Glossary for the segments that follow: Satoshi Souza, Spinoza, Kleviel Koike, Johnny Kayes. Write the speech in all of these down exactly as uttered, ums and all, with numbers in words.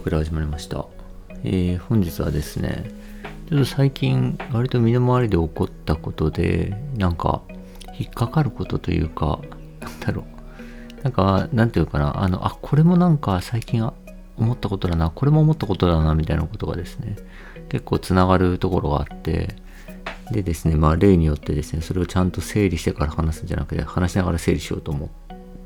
ークで始まりました、えー、本日はですねちょっと最近割と身の回りで起こったことでなんか引っかかることというかなんだろうなんかなんていうかなあのあこれもなんか最近思ったことだなこれも思ったことだなみたいなことがですね結構つながるところがあってでですねまあ例によってですねそれをちゃんと整理してから話すんじゃなくて話しながら整理しようと思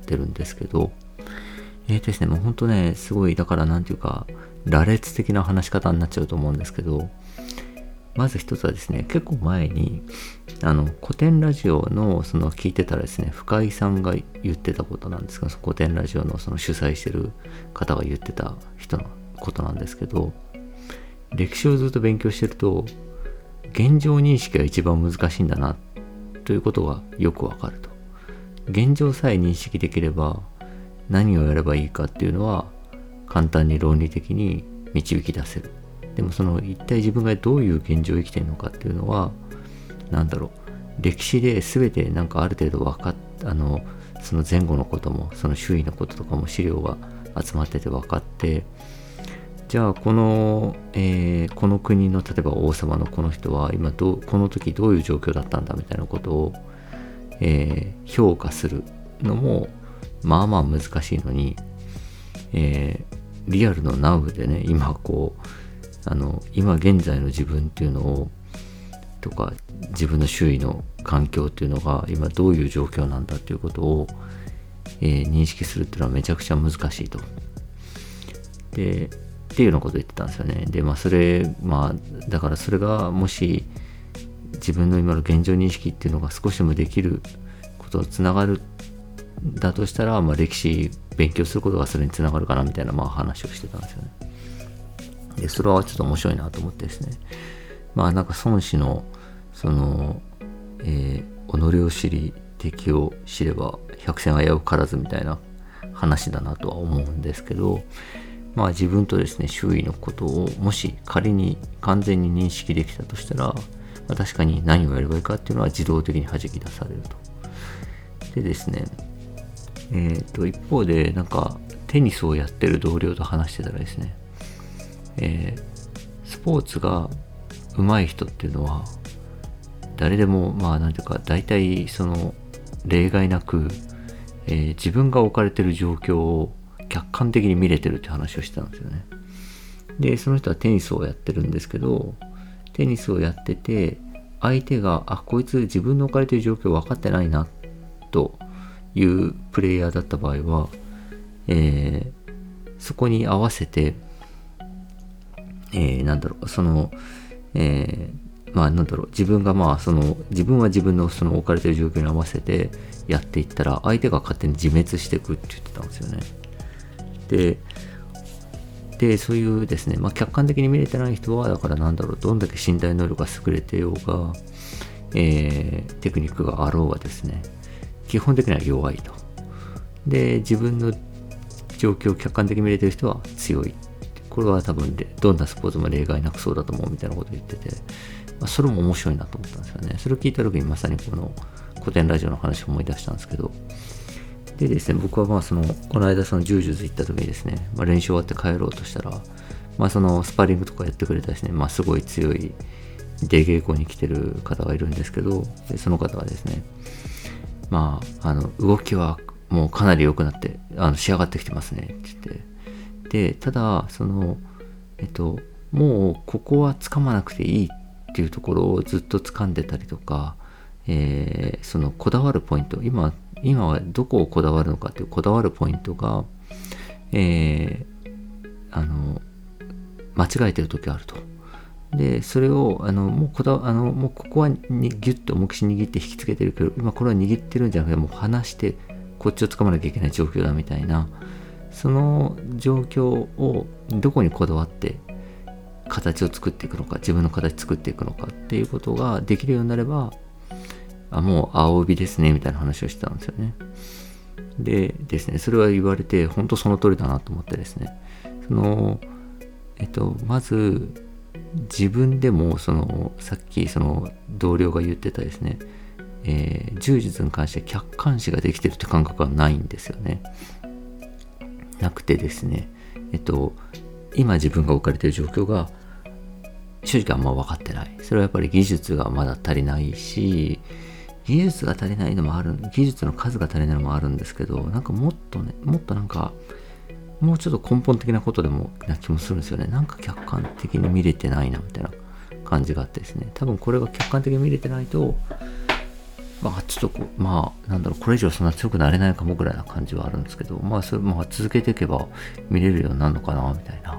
ってるんですけどえーとですねもうほんとねすごいだからなんていうか羅列的な話し方になっちゃうと思うんですけどまず一つはですね結構前にあの古典ラジオのその聞いてたらですね深井さんが言ってたことなんですけど古典ラジオのその主催してる方が言ってた人のことなんですけど歴史をずっと勉強してると現状認識が一番難しいんだなということがよくわかると現状さえ認識できれば何をやればいいかっていうのは簡単に論理的に導き出せるでもその一体自分がどういう現状を生きてるのかっていうのはなんだろう歴史で全てなんかある程度分かっあのその前後のこともその周囲のこととかも資料が集まってて分かってじゃあこの、えー、この国の例えば王様のこの人は今どうこの時どういう状況だったんだみたいなことを、えー、評価するのもまあまあ難しいのに、えー、リアルのナウでね今こうあの今現在の自分っていうのをとか自分の周囲の環境っていうのが今どういう状況なんだっていうことを、えー、認識するっていうのはめちゃくちゃ難しいとでっていうようなことを言ってたんですよねでまあそれまあだからそれがもし自分の今の現状認識っていうのが少しでもできることをつながるだとしたら、まあ、歴史勉強することがそれにつながるかなみたいな、まあ、話をしてたんですよねでそれはちょっと面白いなと思ってですねまあなんか孫子のその、えー、己を知り敵を知れば百戦危うからずみたいな話だなとは思うんですけどまあ自分とですね周囲のことをもし仮に完全に認識できたとしたら、まあ、確かに何をやればいいかっていうのは自動的に弾き出されるとでですねえー、と一方でなんかテニスをやってる同僚と話してたらですね、えー、スポーツが上手い人っていうのは誰でもまあなんていうか大体その例外なく、えー、自分が置かれてる状況を客観的に見れてるって話をしてたんですよねでその人はテニスをやってるんですけどテニスをやってて相手があこいつ自分の置かれてる状況分かってないなというプレイヤーだった場合は、えー、そこに合わせて、えー、なんだろうその、えー、まあなんだろう自分がまあその自分は自分のその置かれている状況に合わせてやっていったら相手が勝手に自滅していくって言ってたんですよね。で、でそういうですね、まあ、客観的に見れてない人はだからなんだろうどんだけ身体能力が優れてようが、えー、テクニックがあろうがですね。基本的には弱いとで自分の状況を客観的に見れてる人は強いこれは多分どんなスポーツも例外なくそうだと思うみたいなことを言ってて、まあ、それも面白いなと思ったんですよねそれを聞いた時にまさにこの古典ラジオの話を思い出したんですけどでですね僕はまあそのこの間そのジュージューズ行った時にですね、まあ、練習終わって帰ろうとしたら、まあ、そのスパーリングとかやってくれたですね、まあ、すごい強い出稽古に来てる方がいるんですけどでその方がですねまあ、あの動きはもうかなり良くなってあの仕上がってきてますねって言ってでただそのえっともうここは掴まなくていいっていうところをずっと掴んでたりとか、えー、そのこだわるポイント今今はどこをこだわるのかっていうこだわるポイントが、えー、あの間違えてる時あると。でそれをあのもうこだあのもうここはにギュッと重きし握って引きつけてるけど今これは握ってるんじゃなくてもう離してこっちをつかまなきゃいけない状況だみたいなその状況をどこにこだわって形を作っていくのか自分の形作っていくのかっていうことができるようになればあもう青帯ですねみたいな話をしてたんですよね。でですねそれは言われて本当その通りだなと思ってですねそのえっとまず自分でもそのさっきその同僚が言ってたですね、えー、柔術に関して客観視ができてるって感覚はないんですよねなくてですねえっと今自分が置かれている状況が正直あんま分かってない。それはやっぱり技術がまだ足りないし、技術が足りないのもある、技術の数が足りないのもあるんですけど、なんかもっとね、もっとなんかもうちょっと根本的なことでもな気もするんですよね。なんか客観的に見れてないなみたいな感じがあってですね、多分これが客観的に見れてないと、まあちょっとこう、まあなんだろう、これ以上そんな強くなれないかもぐらいな感じはあるんですけど、まあそれまあ続けていけば見れるようになるのかなみたいな、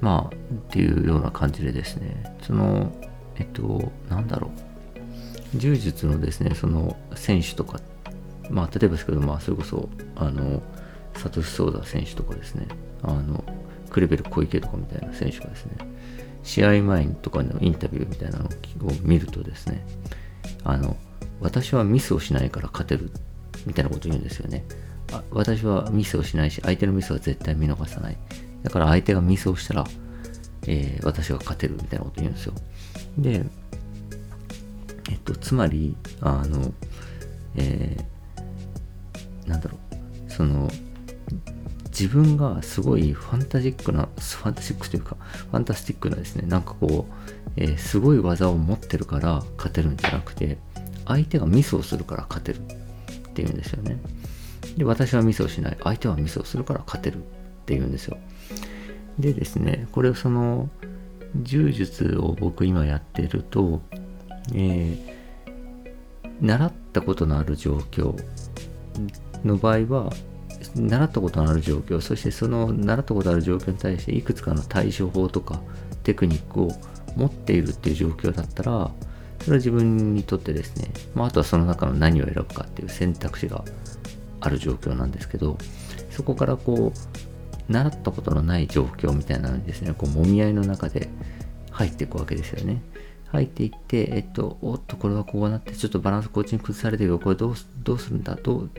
まあっていうような感じでですね、そのえっとなんだろう、柔術のですね、その選手とか、まあ例えばですけど、まあそれこそあのサトシソウダ選手とかですね、あのクレベル小池とかみたいな選手がですね、試合前とかのインタビューみたいなのを見るとですね、あの私はミスをしないから勝てるみたいなこと言うんですよね。あ、私はミスをしないし、相手のミスは絶対見逃さない、だから相手がミスをしたら、えー、私は勝てるみたいなこと言うんですよ。で、えっとつまりあの、えー、なんだろう、その自分がすごいファンタジックな、ファンタジックというか、ファンタスティックなですね、なんかこう、えー、すごい技を持ってるから勝てるんじゃなくて、相手がミスをするから勝てるっていうんですよね。で、私はミスをしない、相手はミスをするから勝てるっていうんですよ。でですね、これをその柔術を僕今やってると、えー、習ったことのある状況の場合は、習ったことのある状況、そしてその習ったことある状況に対していくつかの対処法とかテクニックを持っているっていう状況だったら、それは自分にとってですね、まあ、あとはその中の何を選ぶかっていう選択肢がある状況なんですけど、そこからこう習ったことのない状況みたいなのにですね、こう揉み合いの中で入っていくわけですよね。入っていって、えっと、おっとこれはこうなって、ちょっとバランスコーチに崩されてるよ、これどう、どうするんだ、どう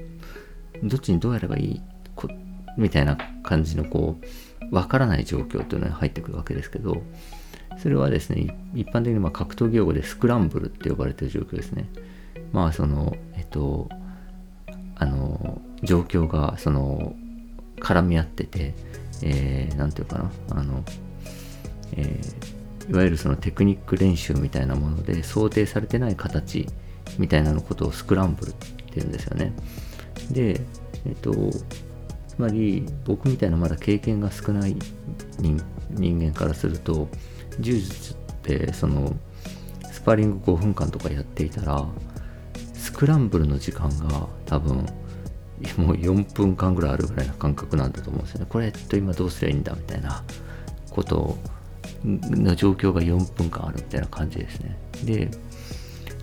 どっちにどうやればいいこみたいな感じのこう分からない状況というのに入ってくるわけですけど、それはですね、一般的にまあ格闘技用語でスクランブルって呼ばれている状況ですね。まあそのえっとあの状況がその絡み合ってて、えー、なんていうかな、あの、えー、いわゆるそのテクニック練習みたいなもので想定されてない形みたいなのことをスクランブルっていうんですよね。で、えっと、つまり僕みたいなまだ経験が少ない 人, 人間からすると、柔術ってそのスパーリングごふんかんとかやっていたら、スクランブルの時間が多分もうよんぷんかんぐらいあるぐらいな感覚なんだと思うんですよね。これ、えっと、今どうすりゃいいんだみたいなことの状況がよんぷんかんあるみたいな感じですね。で、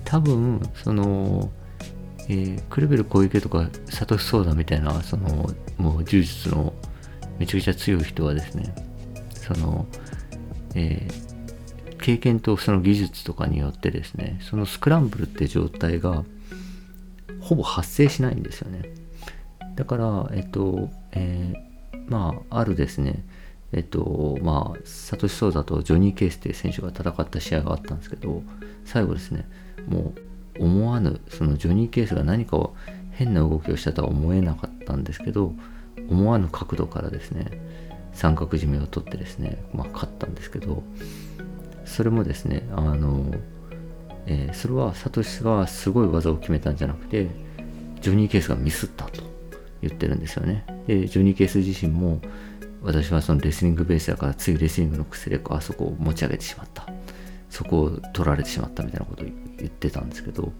多分そのえー、クレベル小池とかサトシソウダみたいな、そのもう柔術のめちゃくちゃ強い人はですね、その、えー、経験とその技術とかによってですね、そのスクランブルって状態がほぼ発生しないんですよね。だからえっと、えー、まああるですね、えっとまあサトシソウダとジョニー・ケースっていう選手が戦った試合があったんですけど、最後ですね、もう思わぬそのジョニー・ケースが何かを変な動きをしたとは思えなかったんですけど、思わぬ角度からですね、三角締めを取ってですね、まあ勝ったんですけど、それもですね、あの、えー、それはサトシがすごい技を決めたんじゃなくて、ジョニー・ケースがミスったと言ってるんですよね。で、ジョニー・ケース自身も、私はそのレスリングベースだから、ついレスリングの癖であそこを持ち上げてしまった、そこを取られてしまったみたいなことを言ってたんですけど、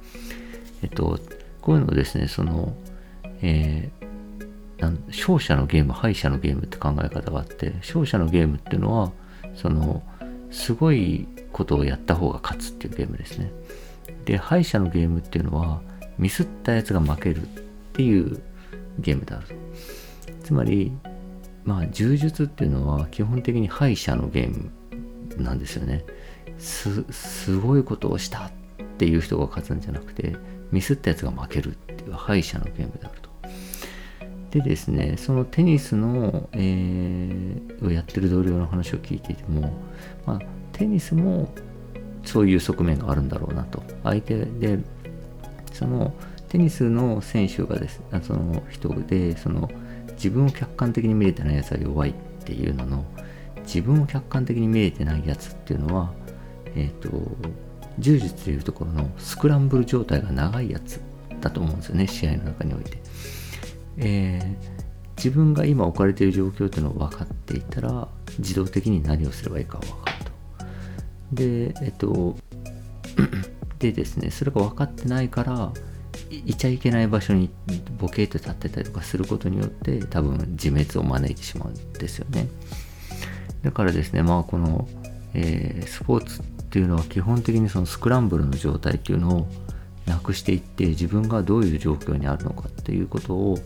えっと、こういうのをですね、その、えー、なん勝者のゲーム、敗者のゲームって考え方があって、勝者のゲームっていうのは、その、すごいことをやった方が勝つっていうゲームですね。で、敗者のゲームっていうのは、ミスったやつが負けるっていうゲームであると。つまり、まあ、柔術っていうのは基本的に敗者のゲームなんですよね。す, すごいことをしたっていう人が勝つんじゃなくて、ミスったやつが負けるっていう敗者のゲームであると。でですね、そのテニスの、えー、をやってる同僚の話を聞いていても、まあ、テニスもそういう側面があるんだろうなと。相手で、そのテニスの選手がです、その人で、その自分を客観的に見れてないやつは弱いっていうのの、自分を客観的に見れてないやつっていうのは、えーと、柔術でいうところのスクランブル状態が長いやつだと思うんですよね、試合の中において。えー、自分が今置かれている状況っていうのを分かっていたら、自動的に何をすればいいか分かると。で、えっと、でですね、それが分かってないから、いちゃいけない場所にボケーと立ってたりとかすることによって、多分自滅を招いてしまうんですよね。だからですね、まあこの、えー、スポーツっていうのは基本的にそのスクランブルの状態っていうのをなくしていって、自分がどういう状況にあるのかっていうことを、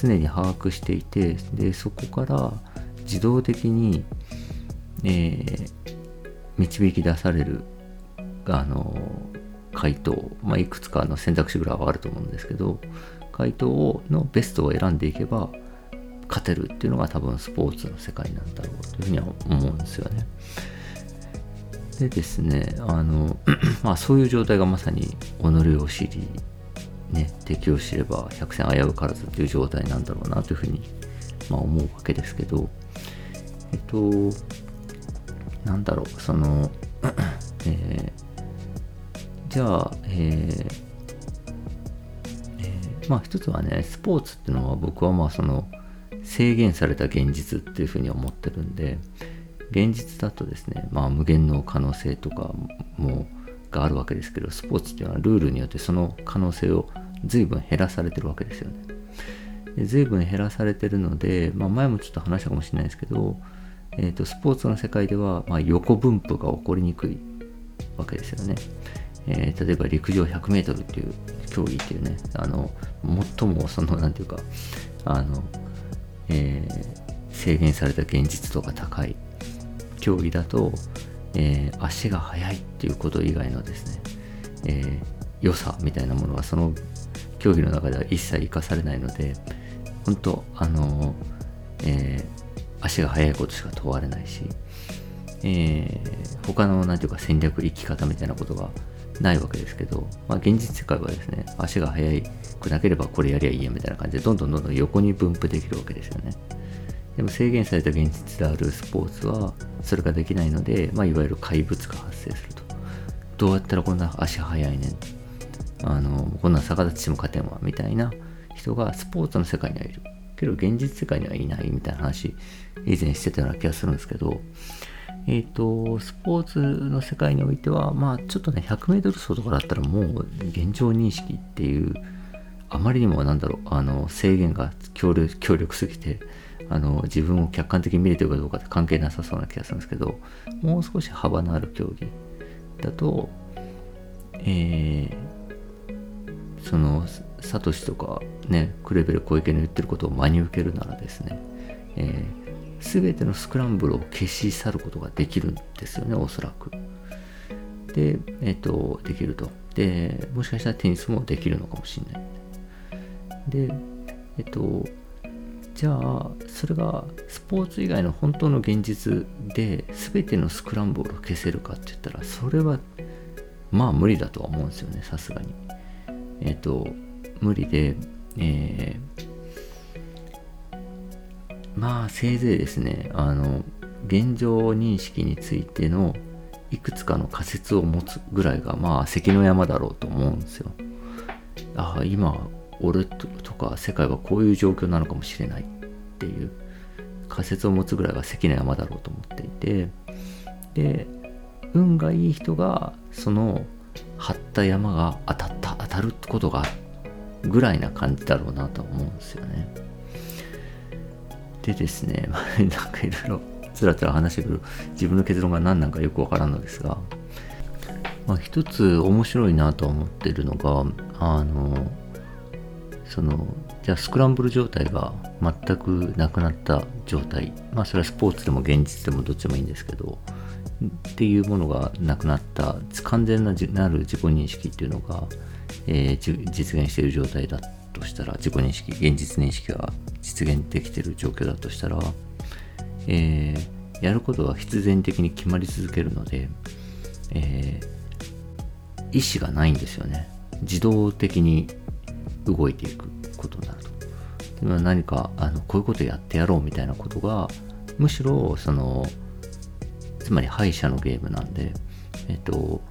常に把握していて、でそこから自動的に、えー、導き出されるあの回答、まあ、いくつかの選択肢ぐらいはあると思うんですけど、回答のベストを選んでいけば勝てるっていうのが多分スポーツの世界なんだろうというふうには思うんですよね。でですね、あのまあそういう状態がまさに己を知りね、敵を知れば百戦危うからずっていう状態なんだろうなというふうに、まあ、思うわけですけど、えっとなんだろうその、えー、じゃあ、えーえー、まあ一つはね、スポーツっていうのは僕はまあその制限された現実っていうふうに思ってるんで、現実だとですね、まあ無限の可能性とかもがあるわけですけど、スポーツっていうのはルールによってその可能性を随分減らされてるわけですよね。で随分減らされてるので、まあ、前もちょっと話したかもしれないですけど、えーと、スポーツの世界ではまあ横分布が起こりにくいわけですよね。えー、例えば陸上 ひゃくメートル っていう競技っていうね、あの最もそのなんていうかあの、えー、制限された現実度が高い競技だと、えー、足が速いっていうこと以外のですね、えー、良さみたいなものはその競技の中では一切生かされないので、本当あのーえー、足が速いことしか問われないし、えー、他のなんていうか戦略生き方みたいなことがないわけですけど、まあ、現実世界はですね、足が速くなければこれやりゃいいやみたいな感じでどんどんどんどん横に分布できるわけですよね。でも制限された現実であるスポーツはそれができないので、まあ、いわゆる怪物が発生すると。どうやったらこんな足速いねん、あのこんな逆立ちしても勝てんわみたいな人がスポーツの世界にはいるけど、現実世界にはいないみたいな話以前してたような気がするんですけど、えーと、スポーツの世界においては、まあ、ちょっとね ひゃくメートル 走とかだったらもう現状認識っていう、あまりにもなんだろうあの制限が強力、強力すぎてあの自分を客観的に見れてるかどうかって関係なさそうな気がするんですけど、もう少し幅のある競技だと、えー、そのサトシとかね、クレベル小池の言ってることを真に受けるならですね、えー、全てのスクランブルを消し去ることができるんですよね、おそらく。で、えっと、できると。で、もしかしたらテニスもできるのかもしれない。で、えっとじゃあそれがスポーツ以外の本当の現実で全てのスクランブルを消せるかって言ったら、それはまあ無理だとは思うんですよね、さすがに。えっと無理で、えー、まあせいぜいですね、あの現状認識についてのいくつかの仮説を持つぐらいがまあ関の山だろうと思うんですよ。ああ今俺とか世界はこういう状況なのかもしれないっていう仮説を持つぐらいが関の山だろうと思っていて、で運がいい人がその張った山が当たった当たることがぐらいな感じだろうなと思うんですよね。でですね、なんかいろいろつらつら話してくる自分の結論が何なんかよくわからんのですが、まあ、一つ面白いなと思ってるのが、あのそのじゃあスクランブル状態が全くなくなった状態、まあそれはスポーツでも現実でもどっちでもいいんですけど、っていうものがなくなった完全なる自己認識っていうのが、えー、実現している状態だとしたら、自己認識現実認識が実現できている状況だとしたら、えー、やることは必然的に決まり続けるので、えー、意思がないんですよね。自動的に動いていくことになると。何かあのこういうことやってやろうみたいなことが、むしろそのつまり敗者のゲームなんで、えっと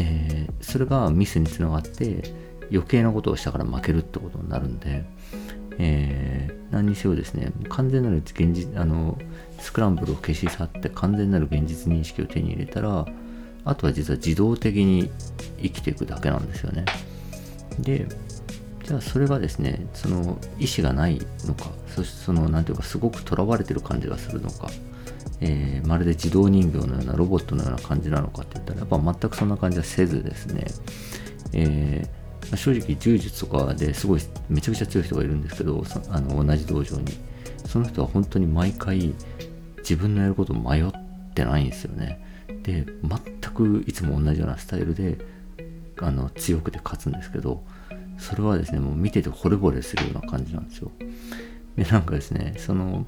えー、それがミスにつながって余計なことをしたから負けるってことになるんで、えー、何にせよですね、完全なる現実、あのスクランブルを消し去って完全なる現実認識を手に入れたら、あとは実は自動的に生きていくだけなんですよね。で、じゃあそれがですね、その意思がないのか、そしてそのなんていうかすごくとらわれてる感じがするのか、えー、まるで自動人形のようなロボットのような感じなのかって言ったら、やっぱ全くそんな感じはせずですね、えー、正直柔術とかですごいめちゃくちゃ強い人がいるんですけど、あの同じ道場にその人は本当に毎回自分のやること迷ってないんですよね。で、全くいつも同じようなスタイルであの強くて勝つんですけど、それはですね、もう見てて惚れ惚れするような感じなんですよ。で、なんかですね、その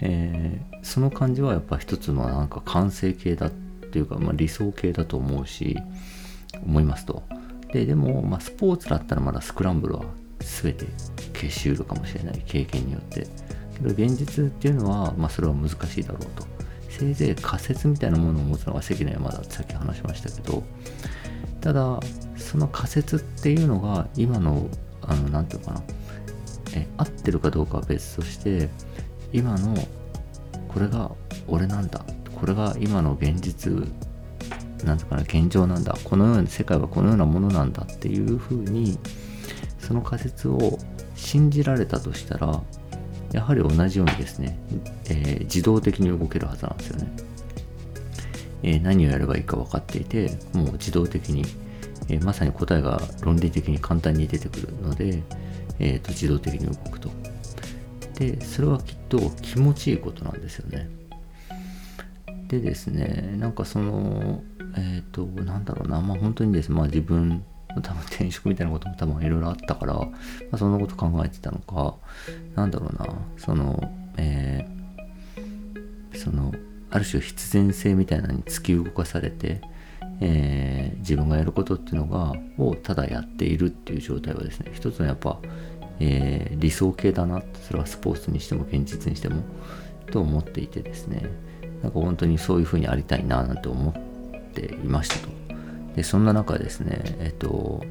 えー、その感じはやっぱ一つのなんか完成形だっていうか、まあ、理想形だと思うし思いますと。で、でも、まあ、スポーツだったらまだスクランブルは全て消し得るかもしれない経験によって、けど現実っていうのは、まあ、それは難しいだろうと。せいぜい仮説みたいなものを持つのが関の山だってさっき話しましたけど、ただその仮説っていうのが今のあのなんていうかな、え合ってるかどうかは別として、今のこれが俺なんだ、これが今の現実なんとかな現状なんだ、このような世界はこのようなものなんだっていうふうにその仮説を信じられたとしたら、やはり同じようにですね、えー、自動的に動けるはずなんですよね。えー、何をやればいいか分かっていて、もう自動的に、えー、まさに答えが論理的に簡単に出てくるので、えーと、自動的に動くと。で、それはきっと気持ちいいことなんですよね。でですね、なんかそのえっ、ー、となんだろうな、まあ本当にですね、まあ自分の多分転職みたいなことも多分いろいろあったから、まあ、そんなこと考えてたのか、なんだろうな、そのえー、そのある種必然性みたいなのに突き動かされて、えー、自分がやることっていうのがをただやっているっていう状態はですね、一つのやっぱえー、理想系だなって、それはスポーツにしても現実にしてもと思っていてですね、なんか本当にそういう風にありたいななんて思っていましたと。で、そんな中ですね、えっと、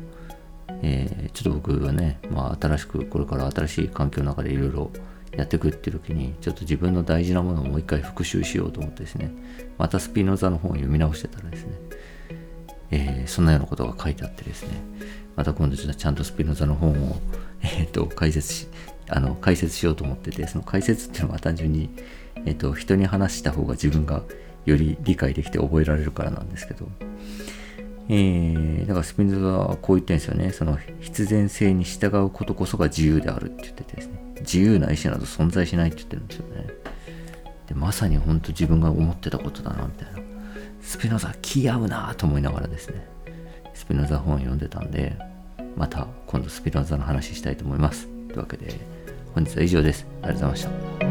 えー、ちょっと僕はね、まあ、新しくこれから新しい環境の中でいろいろやっていくっていう時に、ちょっと自分の大事なものをもう一回復習しようと思ってですね、またスピノザの本を読み直してたらですね、えー、そんなようなことが書いてあってですね、また今度ちょっとちゃんとスピノザの本をえー、と解説しあの解説しようと思ってて、その解説っていうのは単純に、えー、と人に話した方が自分がより理解できて覚えられるからなんですけど、えー、だからスピノザはこう言ってるんですよね。その必然性に従うことこそが自由であるって言っててですね、自由な意志など存在しないって言ってるんですよね。で、まさに本当自分が思ってたことだなみたいな、スピノザ気合うなと思いながらですね、スピノザ本読んでたんで、また今度スピノザの話したいと思います。というわけで本日は以上です。ありがとうございました。